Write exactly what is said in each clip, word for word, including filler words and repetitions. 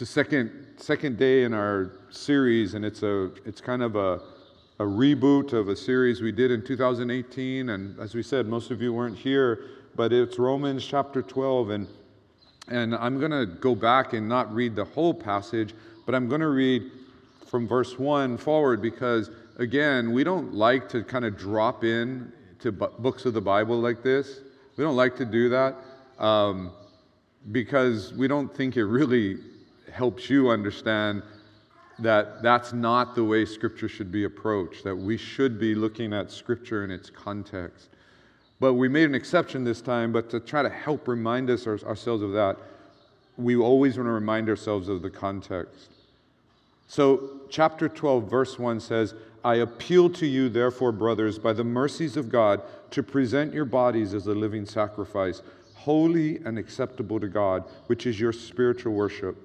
It's the second second day in our series, and it's a it's kind of a a reboot of a series we did in two thousand eighteen. And as we said, most of you weren't here, but it's Romans chapter twelve, and and I'm going to go back and not read the whole passage, but I'm going to read from verse one forward because, again, we don't like to kind of drop in to b- books of the Bible like this. We don't like to do that um, because we don't think it really helps you understand that that's not the way Scripture should be approached, that we should be looking at Scripture in its context. But we made an exception this time, but to try to help remind us our, ourselves of that, we always want to remind ourselves of the context. So chapter twelve, verse one says, "I appeal to you, therefore, brothers, by the mercies of God, to present your bodies as a living sacrifice, holy and acceptable to God, which is your spiritual worship.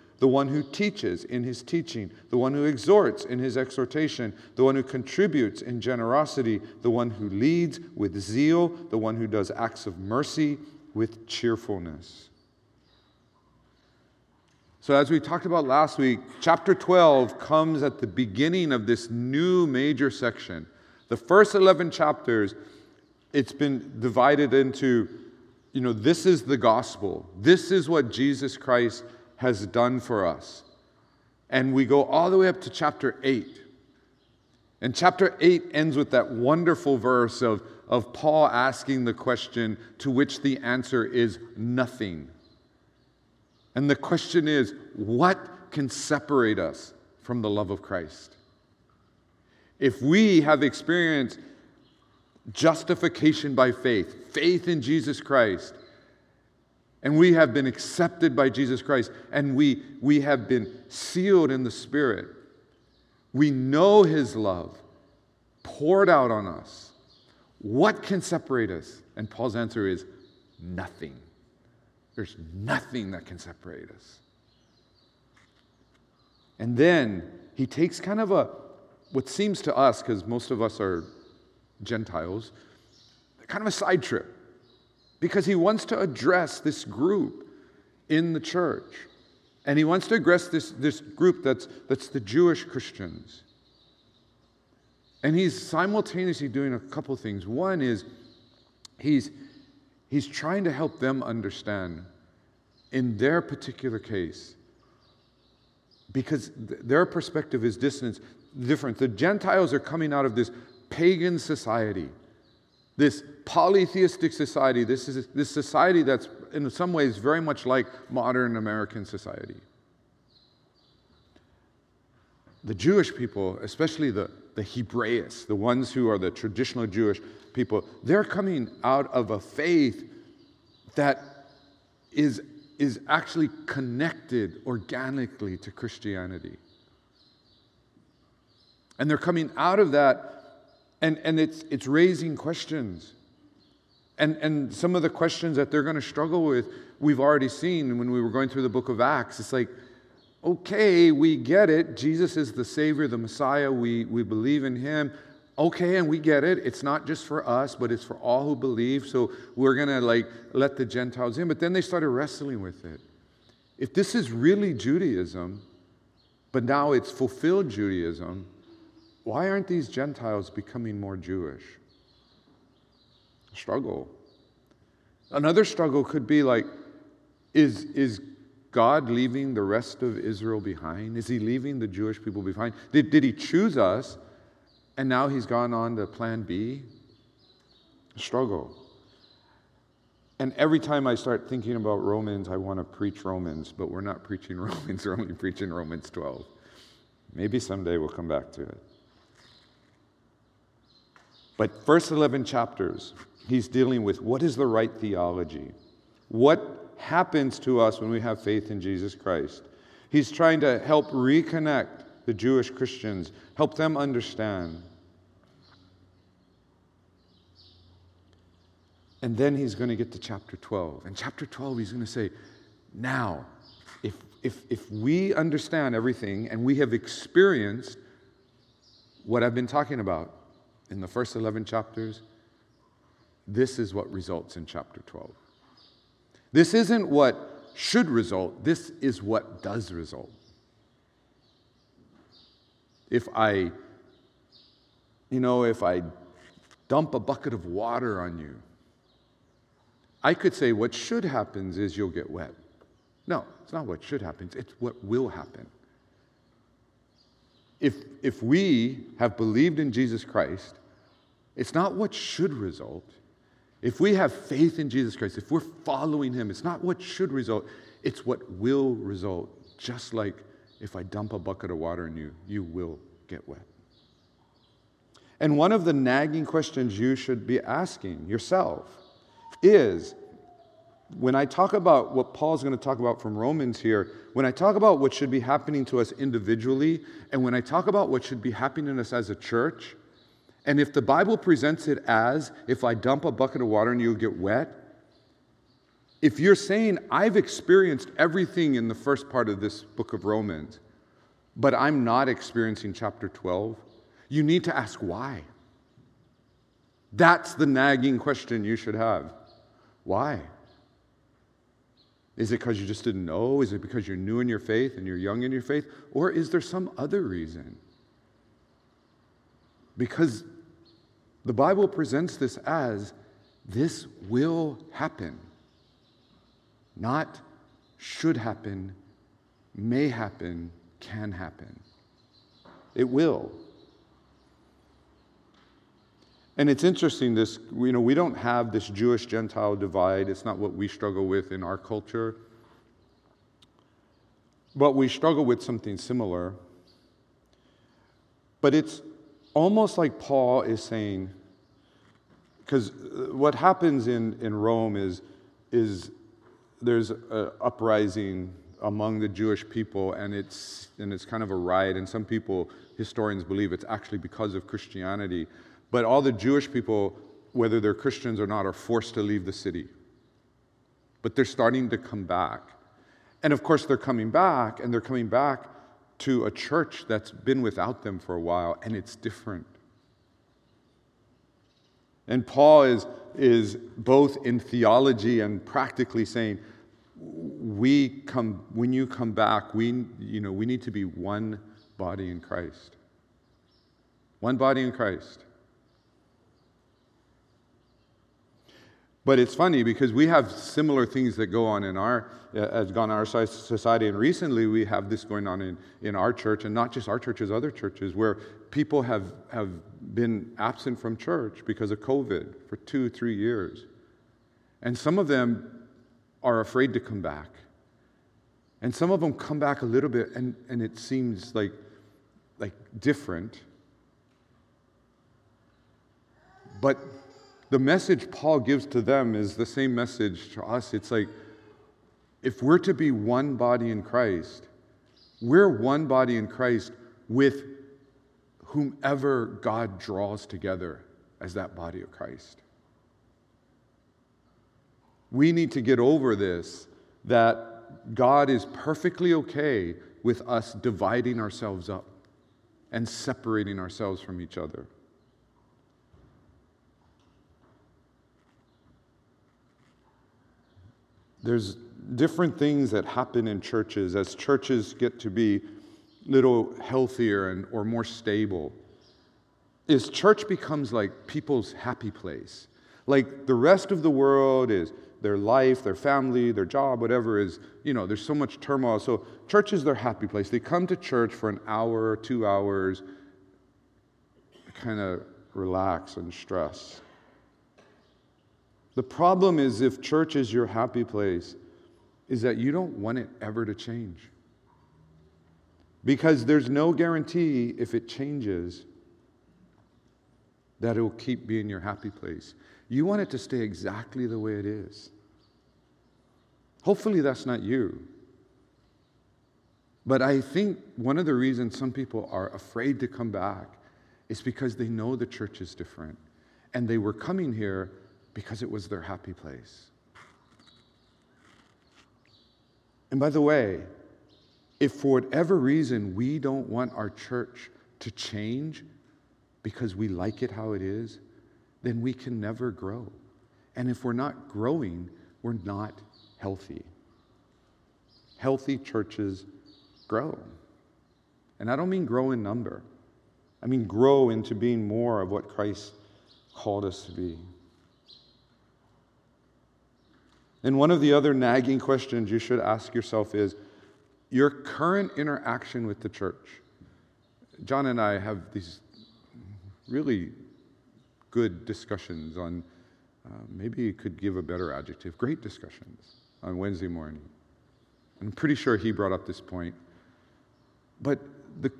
the one who teaches in his teaching, the one who exhorts in his exhortation, the one who contributes in generosity, the one who leads with zeal, the one who does acts of mercy with cheerfulness." So as we talked about last week, chapter twelve comes at the beginning of this new major section. The first eleven chapters, it's been divided into, you know, this is the gospel. This is what Jesus Christ has done for us. And we go all the way up to chapter eight. And chapter eight ends with that wonderful verse of, of Paul asking the question to which the answer is nothing. And the question is, what can separate us from the love of Christ? If we have experienced justification by faith, faith in Jesus Christ, and we have been accepted by Jesus Christ, and we, we have been sealed in the Spirit, we know His love poured out on us, what can separate us? And Paul's answer is nothing. There's nothing that can separate us. And then he takes kind of a, what seems to us, because most of us are Gentiles, kind of a side trip. Because he wants to address this group in the church. And he wants to address this, this group that's, that's the Jewish Christians. And he's simultaneously doing a couple things. One is he's, he's trying to help them understand in their particular case, because th- their perspective is distant, different. The Gentiles are coming out of this pagan society, this polytheistic society, this is this society that's in some ways very much like modern American society. The Jewish people, especially the, the Hebraists, the ones who are the traditional Jewish people, they're coming out of a faith that is, is actually connected organically to Christianity. And they're coming out of that. And, and it's it's raising questions. And, and some of the questions that they're going to struggle with, we've already seen when we were going through the book of Acts. It's like, okay, we get it. Jesus is the Savior, the Messiah. We, we believe in Him. Okay, and we get it. It's not just for us, but it's for all who believe. So we're going to like let the Gentiles in. But then they started wrestling with it. If this is really Judaism, but now it's fulfilled Judaism, why aren't these Gentiles becoming more Jewish? Struggle. Another struggle could be like, is, is God leaving the rest of Israel behind? Is He leaving the Jewish people behind? Did, did He choose us and now He's gone on to plan B? Struggle. And every time I start thinking about Romans, I want to preach Romans, but we're not preaching Romans, we're only preaching Romans twelve. Maybe someday we'll come back to it. But first eleven chapters, he's dealing with what is the right theology? What happens to us when we have faith in Jesus Christ? He's trying to help reconnect the Jewish Christians, help them understand. And then he's going to get to chapter twelve. And chapter twelve, he's going to say, now, if, if, if we understand everything and we have experienced what I've been talking about in the first eleven chapters, this is what results in chapter twelve. This isn't what should result. This is what does result. If I, you know, if I dump a bucket of water on you, I could say what should happen is you'll get wet. No, it's not what should happen. It's what will happen. If, if we have believed in Jesus Christ, it's not what should result. If we have faith in Jesus Christ, if we're following him, it's not what should result. It's what will result. Just like if I dump a bucket of water on you, you will get wet. And one of the nagging questions you should be asking yourself is, when I talk about what Paul's going to talk about from Romans here, when I talk about what should be happening to us individually, and when I talk about what should be happening to us as a church, and if the Bible presents it as, if I dump a bucket of water and you'll get wet, if you're saying, I've experienced everything in the first part of this book of Romans, but I'm not experiencing chapter twelve, you need to ask why. That's the nagging question you should have. Why? Is it because you just didn't know? Is it because you're new in your faith and you're young in your faith? Or is there some other reason? Because the Bible presents this as, this will happen. Not should happen, may happen, can happen. It will. And it's interesting, this, you know, we don't have this Jewish-Gentile divide. It's not what we struggle with in our culture. But we struggle with something similar. But it's almost like Paul is saying, because what happens in, in Rome is, is there's an uprising among the Jewish people, and it's, and it's kind of a riot. And some people, historians, believe it's actually because of Christianity. But all the Jewish people, whether they're Christians or not, are forced to leave the city. But they're starting to come back. And of course, they're coming back, and they're coming back to a church that's been without them for a while, and it's different. And Paul is, is both in theology and practically saying, we come, when you come back, we, you know, we need to be one body in Christ. One body in Christ. But it's funny because we have similar things that go on in our, uh, gone on our society, and recently we have this going on in, in our church, and not just our churches, other churches, where people have, have been absent from church because of COVID for two, three years. And some of them are afraid to come back. And some of them come back a little bit, and, and it seems like, like different. But the message Paul gives to them is the same message to us. It's like, if we're to be one body in Christ, we're one body in Christ with whomever God draws together as that body of Christ. We need to get over this, that God is perfectly okay with us dividing ourselves up and separating ourselves from each other. There's different things that happen in churches. As churches get to be little healthier and or more stable, is church becomes like people's happy place. Like the rest of the world is their life, their family, their job, whatever is, you know, there's so much turmoil. So church is their happy place. They come to church for an hour, two hours, kind of relax and stress. The problem is, if church is your happy place, is that you don't want it ever to change. Because there's no guarantee if it changes that it will keep being your happy place. You want it to stay exactly the way it is. Hopefully that's not you. But I think one of the reasons some people are afraid to come back is because they know the church is different. And they were coming here because it was their happy place. And by the way, if for whatever reason we don't want our church to change because we like it how it is, then we can never grow. And if we're not growing, we're not healthy. Healthy churches grow. And I don't mean grow in number. I mean grow into being more of what Christ called us to be. And one of the other nagging questions you should ask yourself is your current interaction with the church. John and I have these really good discussions on, uh, maybe you could give a better adjective, great discussions on Wednesday morning. I'm pretty sure he brought up this point. But the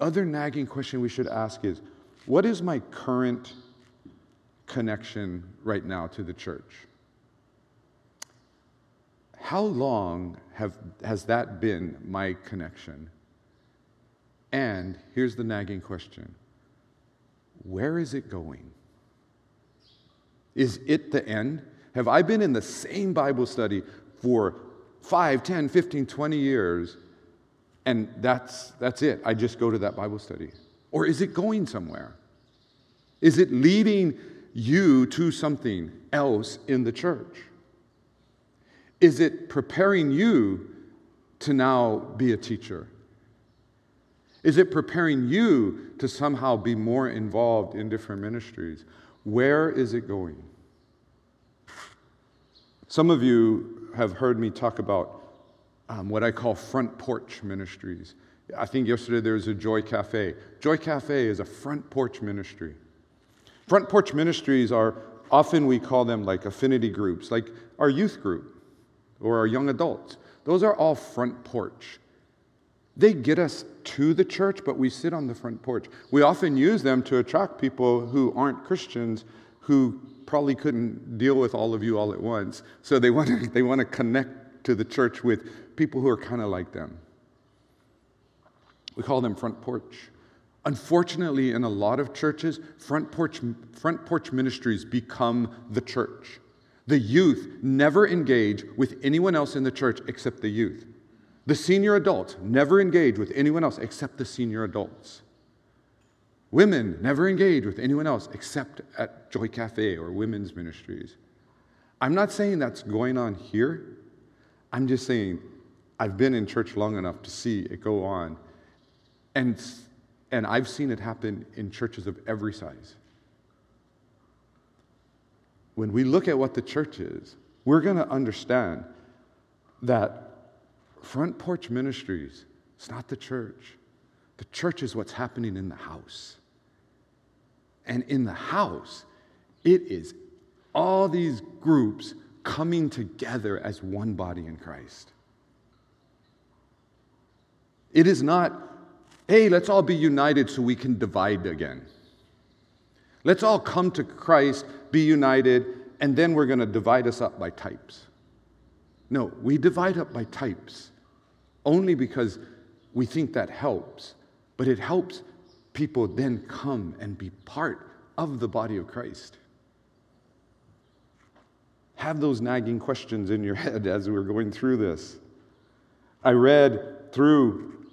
other nagging question we should ask is, what is my current connection right now to the church? How long have, has that been my connection? And here's the nagging question. Where is it going? Is it the end? Have I been in the same Bible study for five, ten, fifteen, twenty years, and that's, that's it? I just go to that Bible study. Or is it going somewhere? Is it leading you to something else in the church? Is it preparing you to now be a teacher? Is it preparing you to somehow be more involved in different ministries? Where is it going? Some of you have heard me talk about um, what I call front porch ministries. I think yesterday there was a Joy Cafe. Joy Cafe is a front porch ministry. Front porch ministries are often, we call them like affinity groups, like our youth group. Or our young adults. Those are all front porch. They get us to the church, but we sit on the front porch. We often use them to attract people who aren't Christians, who probably couldn't deal with all of you all at once. So they want to, they want to connect to the church with people who are kind of like them. We call them front porch. Unfortunately, in a lot of churches, front porch, front porch ministries become the church. The youth never engage with anyone else in the church except the youth. The senior adults never engage with anyone else except the senior adults. Women never engage with anyone else except at Joy Cafe or women's ministries. I'm not saying that's going on here. I'm just saying I've been in church long enough to see it go on. And, and I've seen it happen in churches of every size. When we look at what the church is, we're going to understand that front porch ministries, it's not the church. The church is what's happening in the house. And in the house, it is all these groups coming together as one body in Christ. It is not, hey, let's all be united so we can divide again. Let's all come to Christ, be united, and then we're going to divide us up by types. No, we divide up by types only because we think that helps, but it helps people then come and be part of the body of Christ. Have those nagging questions in your head as we're going through this. I read through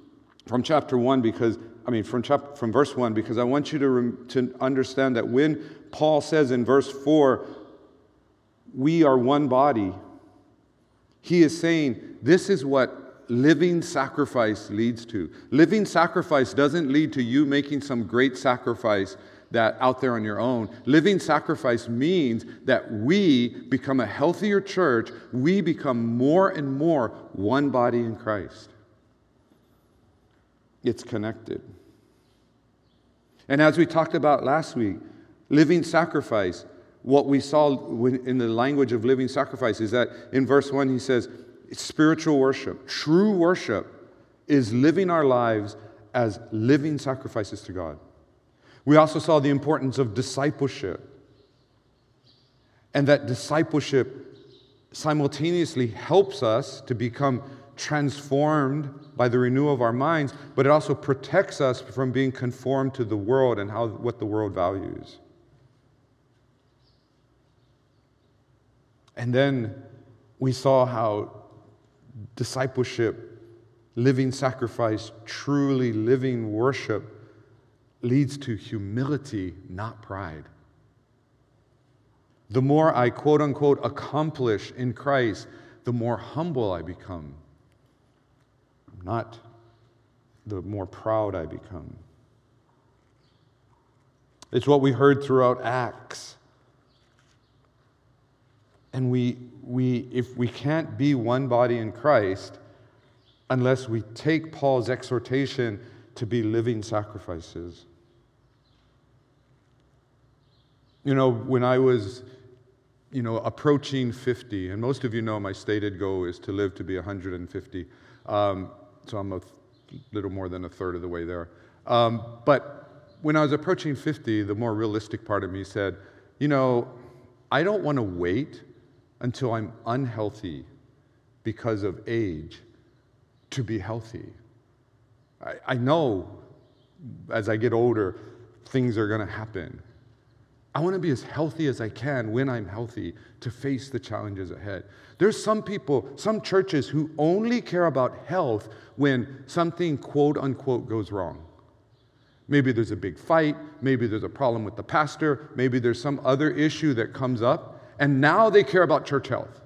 from chapter one because I mean, from chapter, from verse one, because I want you to, rem, to understand that when Paul says in verse four, we are one body, he is saying this is what living sacrifice leads to. Living sacrifice doesn't lead to you making some great sacrifice that out there on your own. Living sacrifice means that we become a healthier church. We become more and more one body in Christ. It's connected. And as we talked about last week, living sacrifice what we saw in the language of living sacrifice is that in verse one he says, spiritual worship, true worship, is living our lives as living sacrifices to God. We also saw the importance of discipleship, and that discipleship simultaneously helps us to become transformed by the renewal of our minds, but it also protects us from being conformed to the world and how what the world values. And then we saw how discipleship, living sacrifice, truly living worship leads to humility, not pride. The more I, quote unquote, accomplish in Christ, the more humble I become, not the more proud I become. It's what we heard throughout Acts. And we, we, if we can't be one body in Christ unless we take Paul's exhortation to be living sacrifices. You know, when I was, you know, approaching fifty, and most of you know my stated goal is to live to be one hundred fifty, um, so I'm a th- little more than a third of the way there. Um, but when I was approaching fifty, the more realistic part of me said, you know, I don't want to wait until I'm unhealthy because of age to be healthy. I, I know as I get older, things are going to happen. I want to be as healthy as I can when I'm healthy to face the challenges ahead. There's some people, some churches who only care about health when something quote unquote goes wrong. Maybe there's a big fight, maybe there's a problem with the pastor, maybe there's some other issue that comes up, and now they care about church health.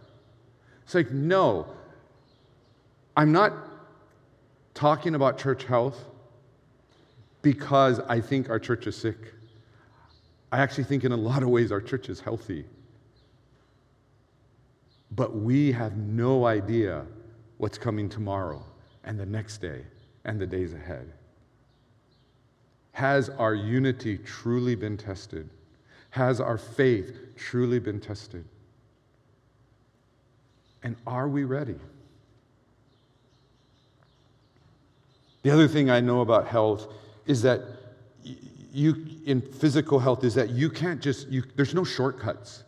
It's like, no, I'm not talking about church health because I think our church is sick. I actually think in a lot of ways our church is healthy. But we have no idea what's coming tomorrow and the next day and the days ahead. Has our unity truly been tested? Has our faith truly been tested? And are we ready? The other thing I know about health is that you, in physical health, is that you can't just, you, there's no shortcuts.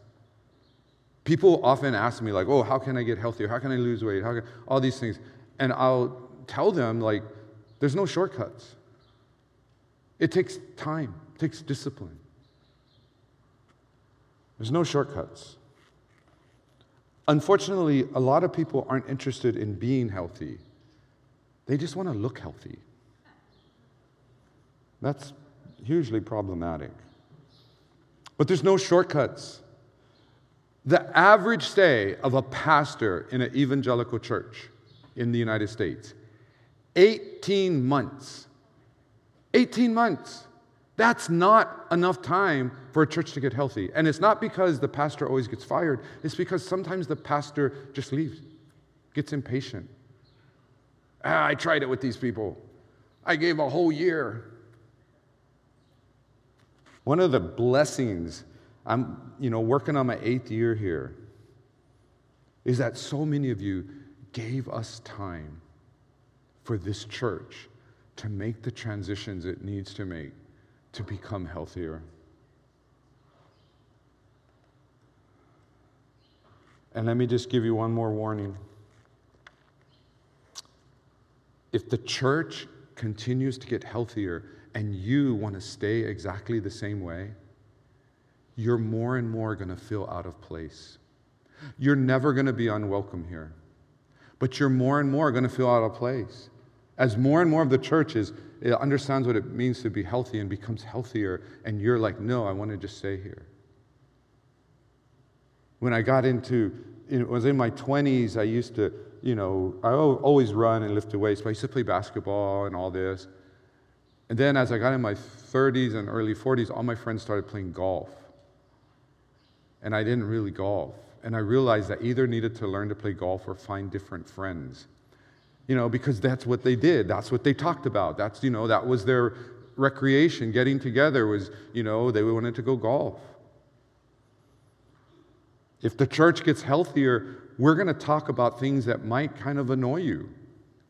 People often ask me like, oh, how can I get healthier? How can I lose weight? How can, all these things. And I'll tell them like, there's no shortcuts. It takes time. It takes discipline. There's no shortcuts. Unfortunately, a lot of people aren't interested in being healthy. They just want to look healthy. That's hugely problematic. But there's no shortcuts. The average stay of a pastor in an evangelical church in the United States, eighteen months. eighteen months. That's not enough time for a church to get healthy. And it's not because the pastor always gets fired. It's because sometimes the pastor just leaves, gets impatient. Ah, I tried it with these people. I gave a whole year. One of the blessings, I'm, you know, working on my eighth year here, is that so many of you gave us time for this church to make the transitions it needs to make to become healthier. And let me just give you one more warning. If the church continues to get healthier and you want to stay exactly the same way, you're more and more going to feel out of place. You're never going to be unwelcome here, but you're more and more going to feel out of place. As more and more of the church is, it understands what it means to be healthy and becomes healthier, and you're like, no, I want to just stay here. When I got into, you know, when I was in my twenties, I used to, you know, I always run and lift weights, but I used to play basketball and all this. And then as I got in my thirties and early forties, all my friends started playing golf. And I didn't really golf. And I realized I either needed to learn to play golf or find different friends. You know, because that's what they did. That's what they talked about. That's, you know, that was their recreation. Getting together was, you know, they wanted to go golf. If the church gets healthier, we're going to talk about things that might kind of annoy you.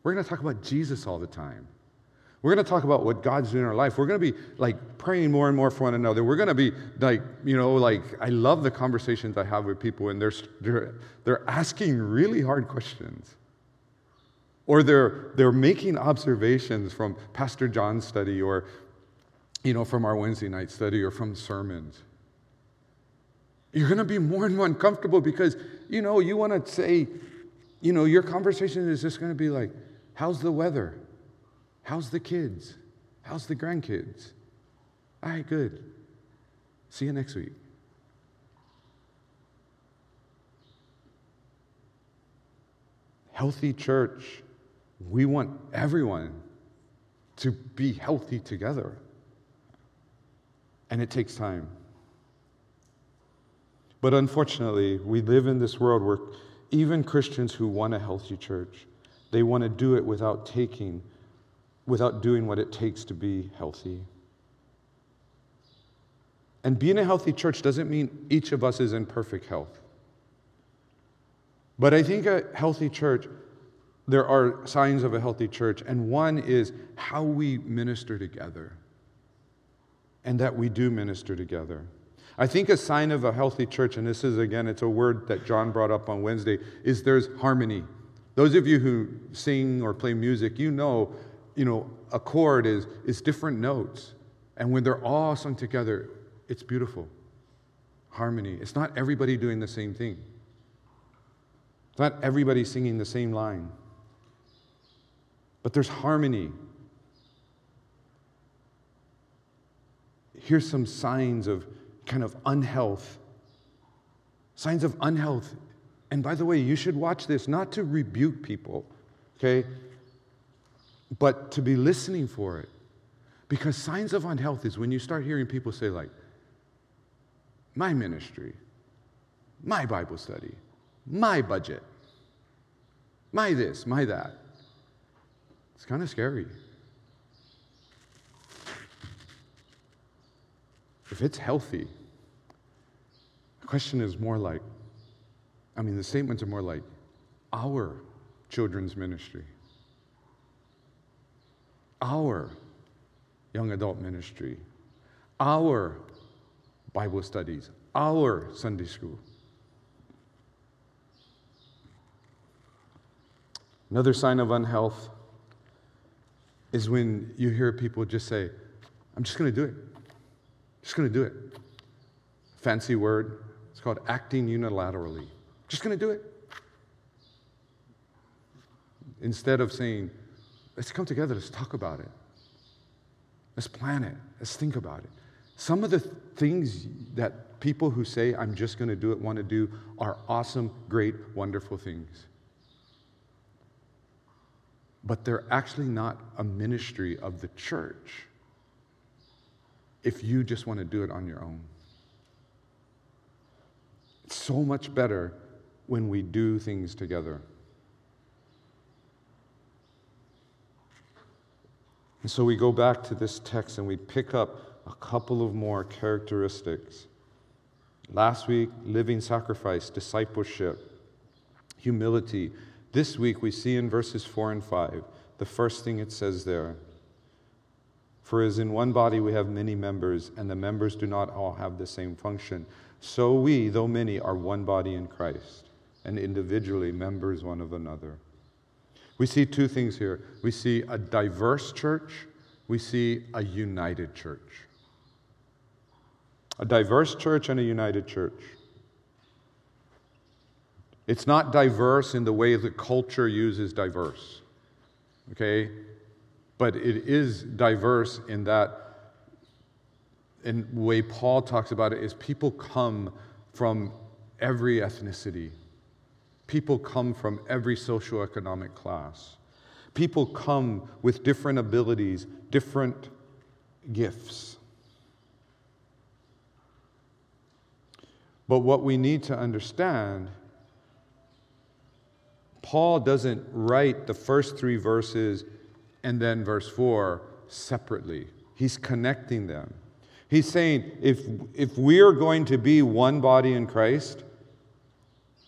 We're going to talk about Jesus all the time. We're going to talk about what God's doing in our life. We're going to be like praying more and more for one another. We're going to be like, you know, like I love the conversations I have with people, and they're they're, they're asking really hard questions. Or they're they're making observations from Pastor John's study, or you know, from our Wednesday night study, or from sermons. You're going to be more and more uncomfortable because, you know, you want to say, you know, your conversation is just going to be like, how's the weather? How's the kids? How's the grandkids? All right, good. See you next week. Healthy church. We want everyone to be healthy together. And it takes time. But unfortunately, we live in this world where even Christians who want a healthy church, they want to do it without taking without doing what it takes to be healthy. And being a healthy church doesn't mean each of us is in perfect health. But I think a healthy church, there are signs of a healthy church, and one is how we minister together, and that we do minister together. I think a sign of a healthy church, and this is, again, it's a word that John brought up on Wednesday, is there's harmony. Those of you who sing or play music, you know You know, a chord is, is different notes. And when they're all sung together, it's beautiful. Harmony. It's not everybody doing the same thing. It's not everybody singing the same line. But there's harmony. Here's some signs of kind of unhealth. Signs of unhealth. And by the way, you should watch this, not to rebuke people, okay? But to be listening for it. Because signs of unhealth is when you start hearing people say, like, my ministry, my Bible study, my budget, my this, my that. It's kind of scary. If it's healthy, the question is more like, I mean, the statements are more like, our children's ministry. Our young adult ministry, our Bible studies, our Sunday school. Another sign of unhealth is when you hear people just say, I'm just going to do it. Just going to do it. Fancy word. It's called acting unilaterally. Just going to do it. Instead of saying, let's come together, let's talk about it. Let's plan it, let's think about it. Some of the th- things that people who say, I'm just gonna do it, wanna do, are awesome, great, wonderful things. But they're actually not a ministry of the church if you just wanna do it on your own. It's so much better when we do things together. And so we go back to this text and we pick up a couple of more characteristics. Last week, living sacrifice, discipleship, humility. This week we see in verses four and five, the first thing it says there, for as in one body we have many members, and the members do not all have the same function. So we, though many, are one body in Christ, and individually members one of another. We see two things here. We see a diverse church. We see a united church. A diverse church and a united church. It's not diverse in the way the culture uses diverse, okay? But it is diverse in that, in the way Paul talks about it, is people come from every ethnicity. People come from every socioeconomic class. People come with different abilities, different gifts. But what we need to understand, Paul doesn't write the first three verses and then verse four separately. He's connecting them. He's saying, if, if we're going to be one body in Christ,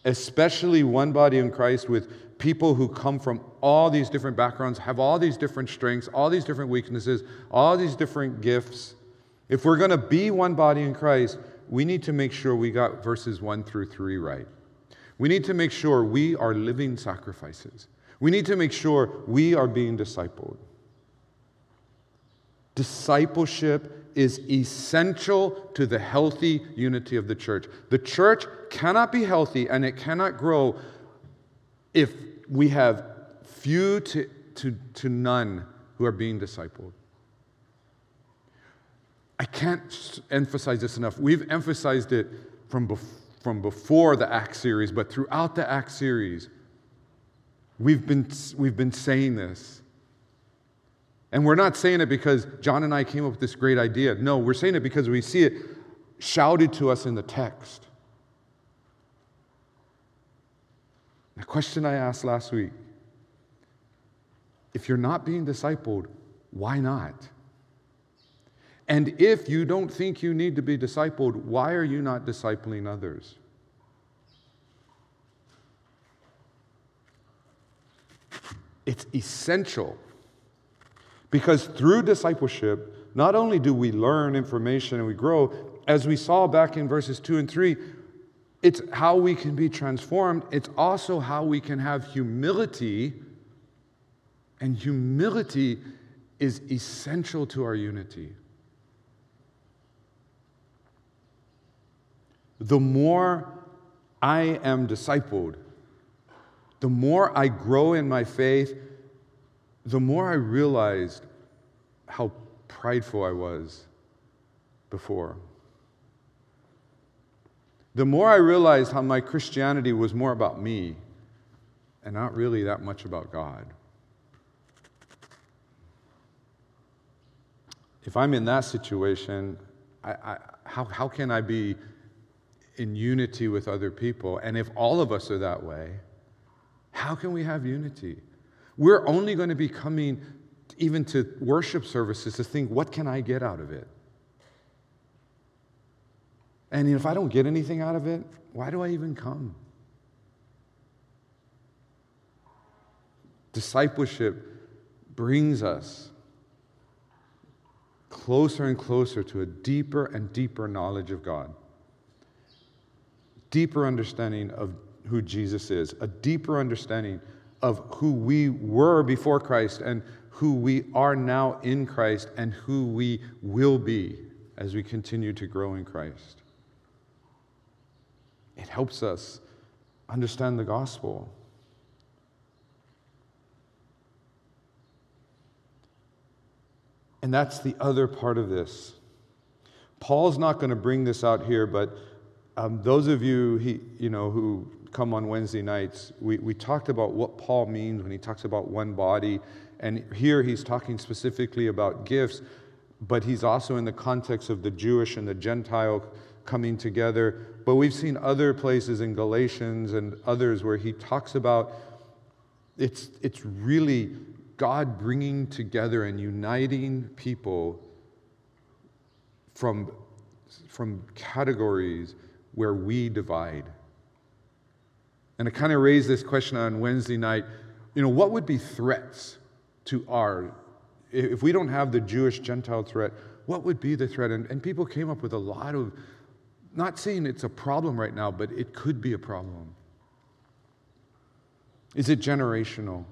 especially one body in Christ with people who come from all these different backgrounds, have all these different strengths, all these different weaknesses, all these different gifts. If we're going to be one body in Christ, we need to make sure we got verses one through three right. We need to make sure we are living sacrifices. We need to make sure we are being discipled. Discipleship is essential to the healthy unity of the church. The church cannot be healthy and it cannot grow if we have few to, to, to none who are being discipled. I can't emphasize this enough. We've emphasized it from, bef- from before the Acts series, but throughout the Acts series, we've been, we've been saying this. And we're not saying it because John and I came up with this great idea. No, we're saying it because we see it shouted to us in the text. The question I asked last week, if you're not being discipled, why not? And if you don't think you need to be discipled, why are you not discipling others? It's essential. Because through discipleship, not only do we learn information and we grow, as we saw back in verses two and three, it's how we can be transformed. It's also how we can have humility. And humility is essential to our unity. The more I am discipled, the more I grow in my faith, the more I realized how prideful I was before. The more I realized how my Christianity was more about me and not really that much about God. If I'm in that situation, I, I, how, how can I be in unity with other people? And if all of us are that way, how can we have unity? We're only going to be coming even to worship services to think, what can I get out of it? And if I don't get anything out of it, why do I even come? Discipleship brings us closer and closer to a deeper and deeper knowledge of God, deeper understanding of who Jesus is, a deeper understanding of who we were before Christ and who we are now in Christ and who we will be as we continue to grow in Christ. It helps us understand the gospel. And that's the other part of this. Paul's not going to bring this out here, but um, those of you, he, you know, who come on Wednesday nights, we, we talked about what Paul means when he talks about one body, and here he's talking specifically about gifts, but he's also in the context of the Jewish and the Gentile coming together. But we've seen other places in Galatians and others where he talks about it's it's really God bringing together and uniting people from from categories where we divide. And I kind of raised this question on Wednesday night, you know, what would be threats to our, if we don't have the Jewish-Gentile threat, what would be the threat? And, and people came up with a lot of, not saying it's a problem right now, but it could be a problem. Is it generational?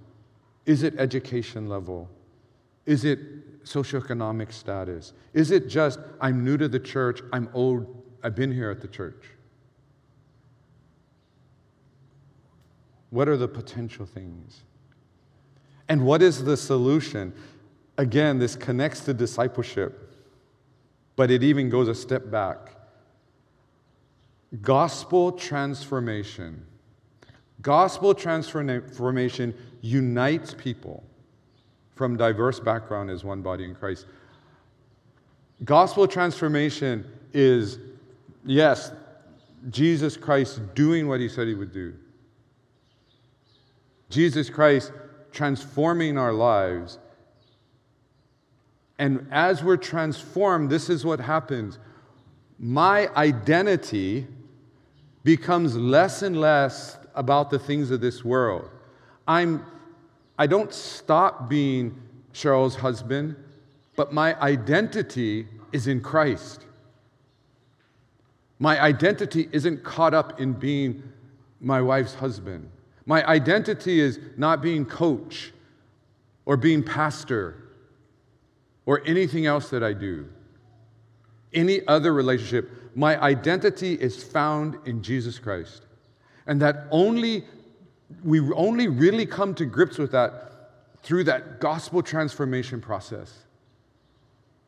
Is it education level? Is it socioeconomic status? Is it just, I'm new to the church, I'm old, I've been here at the church? What are the potential things? And what is the solution? Again, this connects to discipleship, but it even goes a step back. Gospel transformation. Gospel transformation unites people from diverse backgrounds as one body in Christ. Gospel transformation is, yes, Jesus Christ doing what he said he would do. Jesus Christ transforming our lives. And as we're transformed, this is what happens. My identity becomes less and less about the things of this world. I'm, I don't stop being Cheryl's husband, but my identity is in Christ. My identity isn't caught up in being my wife's husband. My identity is not being coach or being pastor or anything else that I do, any other relationship. My identity is found in Jesus Christ. And that only, we only really come to grips with that through that gospel transformation process.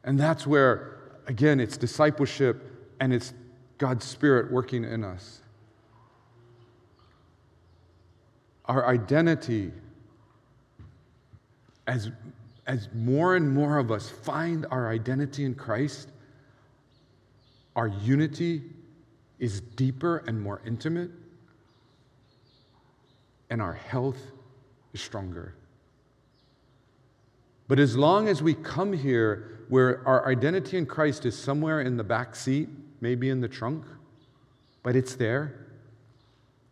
And that's where, again, it's discipleship and it's God's Spirit working in us. Our identity, as, as more and more of us find our identity in Christ, our unity is deeper and more intimate, and our health is stronger. But as long as we come here where our identity in Christ is somewhere in the back seat, maybe in the trunk, but it's there,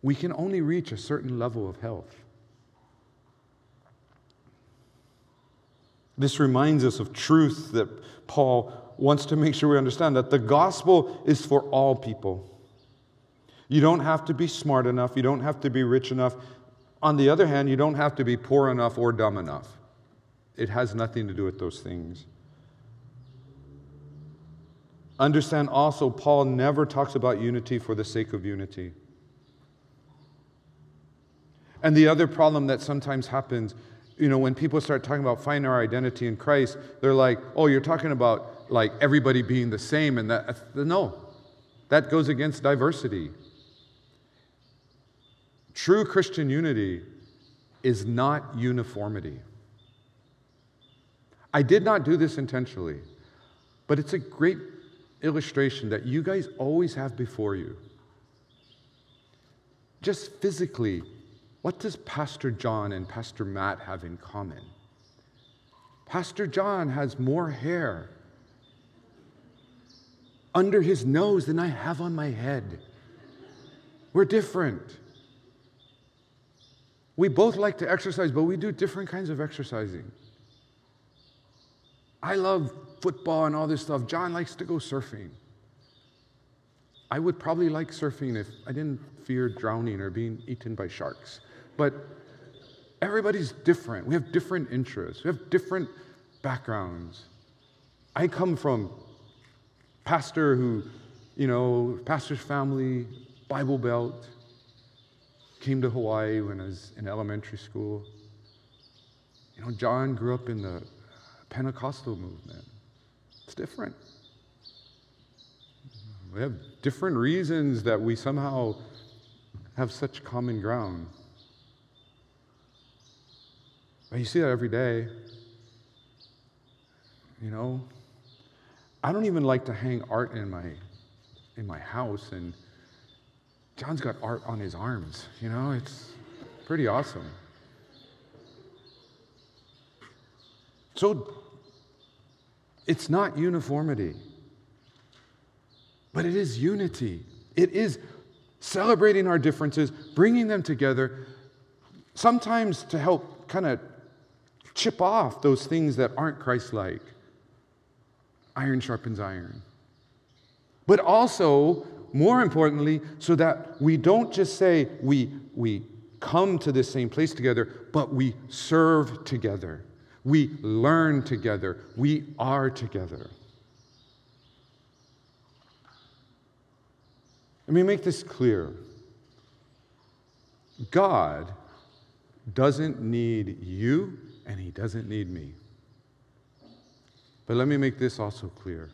we can only reach a certain level of health. This reminds us of truth that Paul wants to make sure we understand, that the gospel is for all people. You don't have to be smart enough. You don't have to be rich enough. On the other hand, you don't have to be poor enough or dumb enough. It has nothing to do with those things. Understand also, Paul never talks about unity for the sake of unity. And the other problem that sometimes happens, you know, when people start talking about finding our identity in Christ, they're like, oh, you're talking about, like, everybody being the same, and that, no, that goes against diversity. True Christian unity is not uniformity. I did not do this intentionally, but it's a great illustration that you guys always have before you. Just physically, what does Pastor John and Pastor Matt have in common? Pastor John has more hair under his nose than I have on my head. We're different. We both like to exercise, but we do different kinds of exercising. I love football and all this stuff. John likes to go surfing. I would probably like surfing if I didn't fear drowning or being eaten by sharks. But everybody's different. We have different interests. We have different backgrounds. I come from pastor who, you know, pastor's family, Bible Belt, came to Hawaii when I was in elementary school. You know, John grew up in the Pentecostal movement. It's different. We have different reasons that we somehow have such common ground. But you see that every day. You know, I don't even like to hang art in my in my house, and John's got art on his arms. You know, it's pretty awesome. So it's not uniformity, but it is unity. It is celebrating our differences, bringing them together, sometimes to help kind of chip off those things that aren't Christ-like. Iron sharpens iron. But also, more importantly, so that we don't just say we, we come to this same place together, but we serve together. We learn together. We are together. Let me make this clear. God doesn't need you, and He doesn't need me. But let me make this also clear.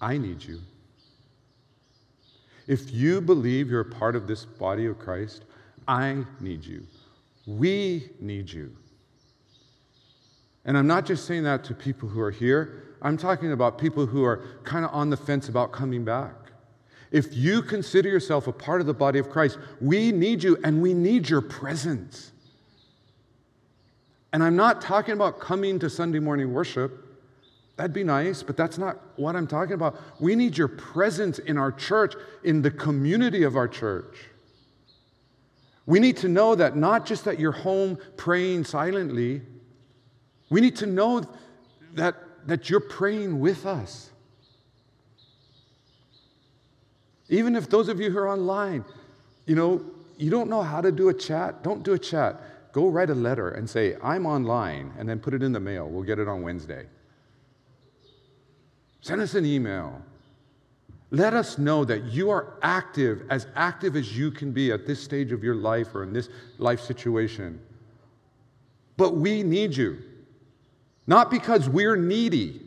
I need you. If you believe you're a part of this body of Christ, I need you. We need you. And I'm not just saying that to people who are here. I'm talking about people who are kind of on the fence about coming back. If you consider yourself a part of the body of Christ, we need you, and we need your presence. And I'm not talking about coming to Sunday morning worship. That'd be nice, but that's not what I'm talking about. We need your presence in our church, in the community of our church. We need to know that not just that you're home praying silently. We need to know that, that you're praying with us. Even if those of you who are online, you know, you don't know how to do a chat, don't do a chat. Go write a letter and say, I'm online, and then put it in the mail. We'll get it on Wednesday. Send us an email. Let us know that you are active, as active as you can be at this stage of your life or in this life situation. But we need you. Not because we're needy,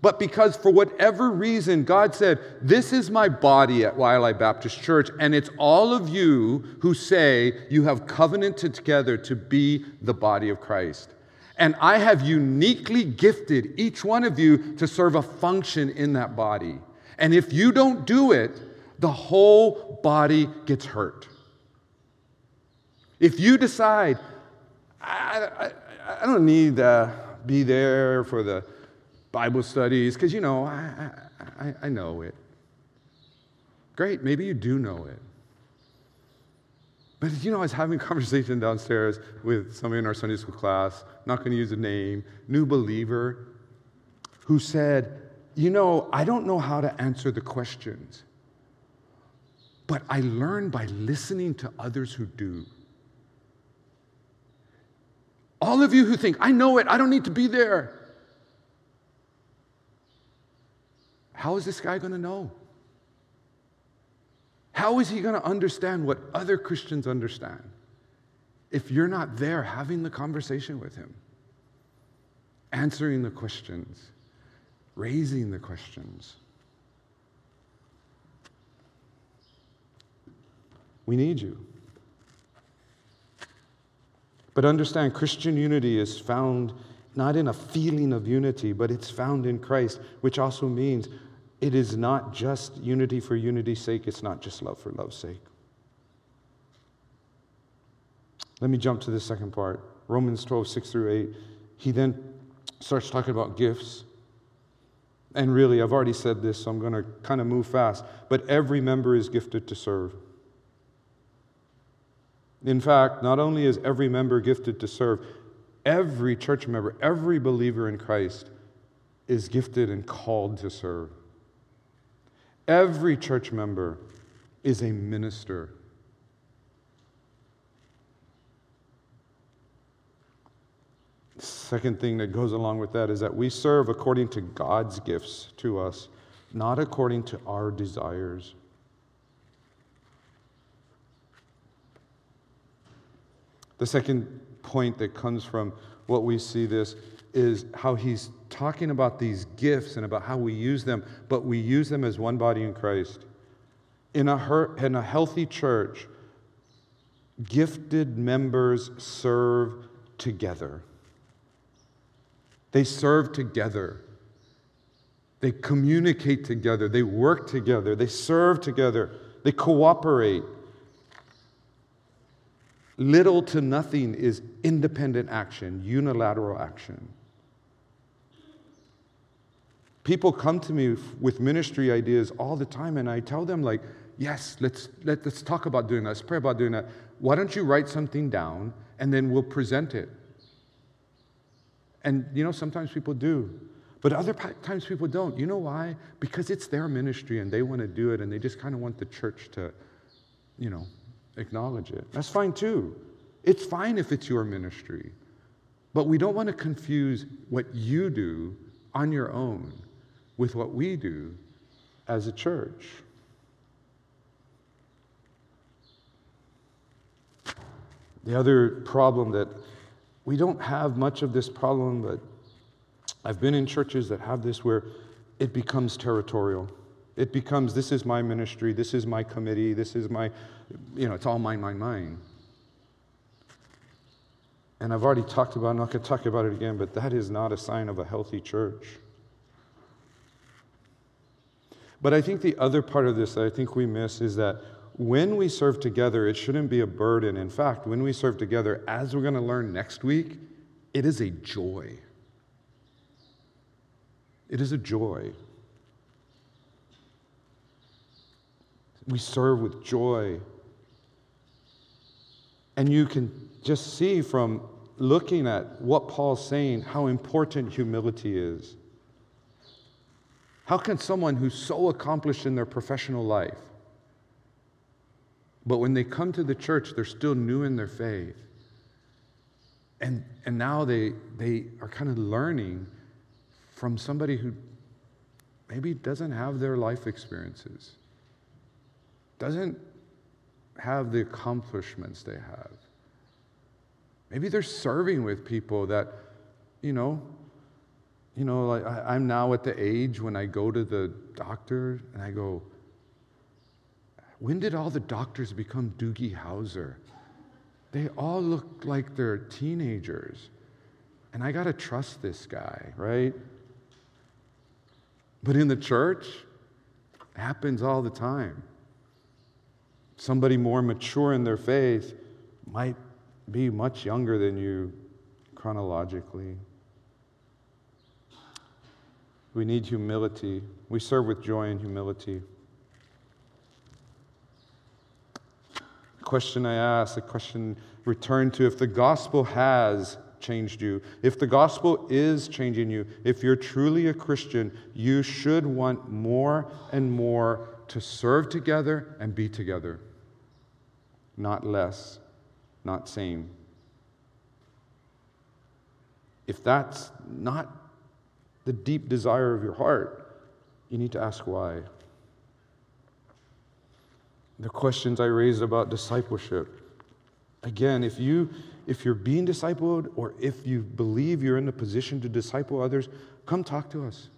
but because for whatever reason, God said, this is my body at Y L I Baptist Church, and it's all of you who say you have covenanted together to be the body of Christ. And I have uniquely gifted each one of you to serve a function in that body. And if you don't do it, the whole body gets hurt. If you decide, I, I, I don't need to be there for the Bible studies, because, you know, I, I, I know it. Great, maybe you do know it. But, you know, I was having a conversation downstairs with somebody in our Sunday school class, not going to use a name, new believer, who said, you know, I don't know how to answer the questions, but I learn by listening to others who do. All of you who think, I know it, I don't need to be there. How is this guy going to know? How is he going to understand what other Christians understand if you're not there having the conversation with him, answering the questions, raising the questions? We need you. But understand, Christian unity is found not in a feeling of unity, but it's found in Christ, which also means it is not just unity for unity's sake. It's not just love for love's sake. Let me jump to the second part. Romans twelve, six through eight. He then starts talking about gifts. And really, I've already said this, so I'm going to kind of move fast. But every member is gifted to serve. In fact, not only is every member gifted to serve, every church member, every believer in Christ is gifted and called to serve. Every church member is a minister. The second thing that goes along with that is that we serve according to God's gifts to us, not according to our desires. The second point that comes from what we see this is how he's talking about these gifts and about how we use them, but we use them as one body in Christ. In a, her- in a healthy church, gifted members serve together. They serve together. They communicate together. They work together. They serve together. They cooperate. Little to nothing is independent action, unilateral action. People come to me with ministry ideas all the time, and I tell them, like, yes, let's, let, let's talk about doing that. Let's pray about doing that. Why don't you write something down, and then we'll present it? And, you know, sometimes people do. But other times people don't. You know why? Because it's their ministry, and they want to do it, and they just kind of want the church to, you know, acknowledge it. That's fine too. It's fine if it's your ministry. But we don't want to confuse what you do on your own with what we do as a church. The other problem that we don't have much of this problem, but I've been in churches that have this where it becomes territorial. It becomes, this is my ministry, this is my committee, this is my, you know, it's all mine, mine, mine. And I've already talked about, I'm not going to talk about it again, but that is not a sign of a healthy church. But I think the other part of this that I think we miss is that when we serve together, it shouldn't be a burden. In fact, when we serve together, as we're going to learn next week, it is a joy. It is a joy. We serve with joy. And you can just see from looking at what Paul's saying how important humility is. How can someone who's so accomplished in their professional life, but when they come to the church, they're still new in their faith, and, and now they, they are kind of learning from somebody who maybe doesn't have their life experiences, doesn't have the accomplishments they have. Maybe they're serving with people that, you know, You know, like I, I'm now at the age when I go to the doctor and I go, when did all the doctors become Doogie Howser? They all look like they're teenagers. And I got to trust this guy, right? But in the church, it happens all the time. Somebody more mature in their faith might be much younger than you chronologically. We need humility. We serve with joy and humility. The question I ask, the question returned to, if the gospel has changed you, if the gospel is changing you, if you're truly a Christian, you should want more and more to serve together and be together. Not less, not same. If that's not the deep desire of your heart, you need to ask why. The questions I raised about discipleship. Again, if, you, if you're being discipled or if you believe you're in a position to disciple others, come talk to us.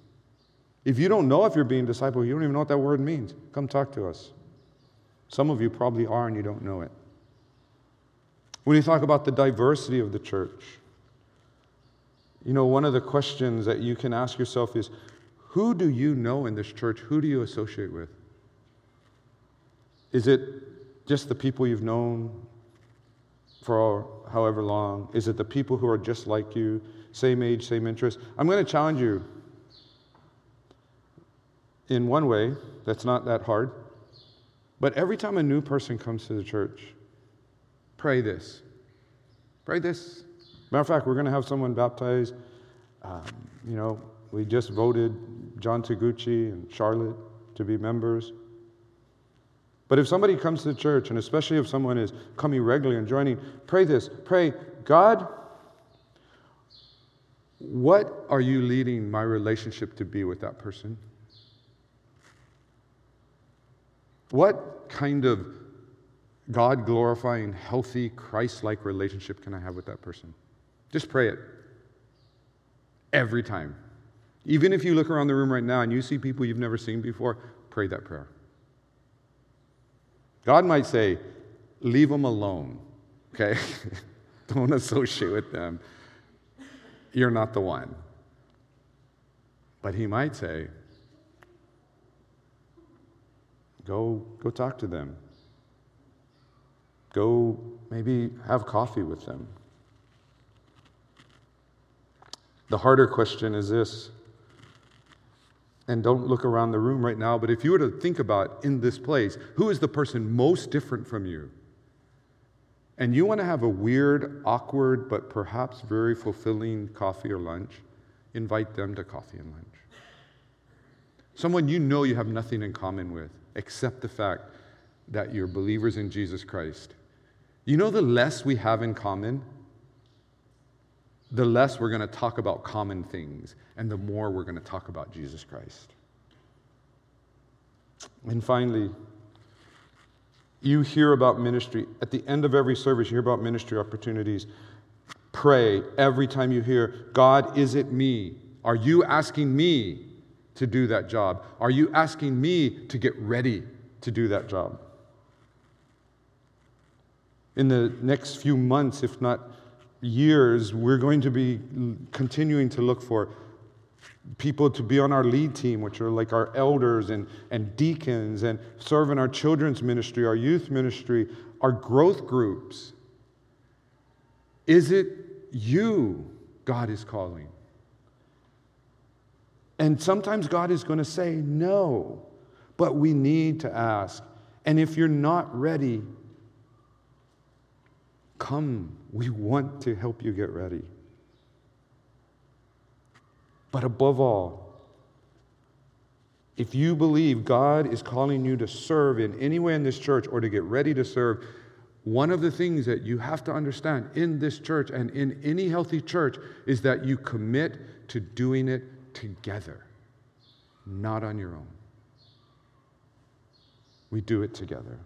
If you don't know if you're being discipled, you don't even know what that word means, come talk to us. Some of you probably are and you don't know it. When you talk about the diversity of the church, you know, one of the questions that you can ask yourself is, who do you know in this church? Who do you associate with? Is it just the people you've known for however long? Is it the people who are just like you, same age, same interest? I'm going to challenge you in one way that's not that hard, but every time a new person comes to the church, pray this. Pray this. Matter of fact, we're going to have someone baptized. Um, you know, we just voted John Taguchi and Charlotte to be members. But if somebody comes to the church, and especially if someone is coming regularly and joining, pray this. Pray, God, what are you leading my relationship to be with that person? What kind of God-glorifying, healthy, Christ-like relationship can I have with that person? Just pray it every time. Even if you look around the room right now and you see people you've never seen before, pray that prayer. God might say, leave them alone, okay? Don't associate with them. You're not the one. But he might say, go, go talk to them. Go maybe have coffee with them. The harder question is this, and don't look around the room right now, but if you were to think about in this place, who is the person most different from you? And you want to have a weird, awkward, but perhaps very fulfilling coffee or lunch, invite them to coffee and lunch. Someone you know you have nothing in common with, except the fact that you're believers in Jesus Christ. You know, the less we have in common, the less we're going to talk about common things, and the more we're going to talk about Jesus Christ. And finally, you hear about ministry. At the end of every service, you hear about ministry opportunities. Pray every time you hear, God, is it me? Are you asking me to do that job? Are you asking me to get ready to do that job? In the next few months, if not years, we're going to be continuing to look for people to be on our lead team, which are like our elders and, and deacons, and serve in our children's ministry, our youth ministry, our growth groups. Is it you God is calling? And sometimes God is going to say no, but we need to ask. And if you're not ready, come. We want to help you get ready. But above all, if you believe God is calling you to serve in any way in this church or to get ready to serve, one of the things that you have to understand in this church and in any healthy church is that you commit to doing it together, not on your own. We do it together.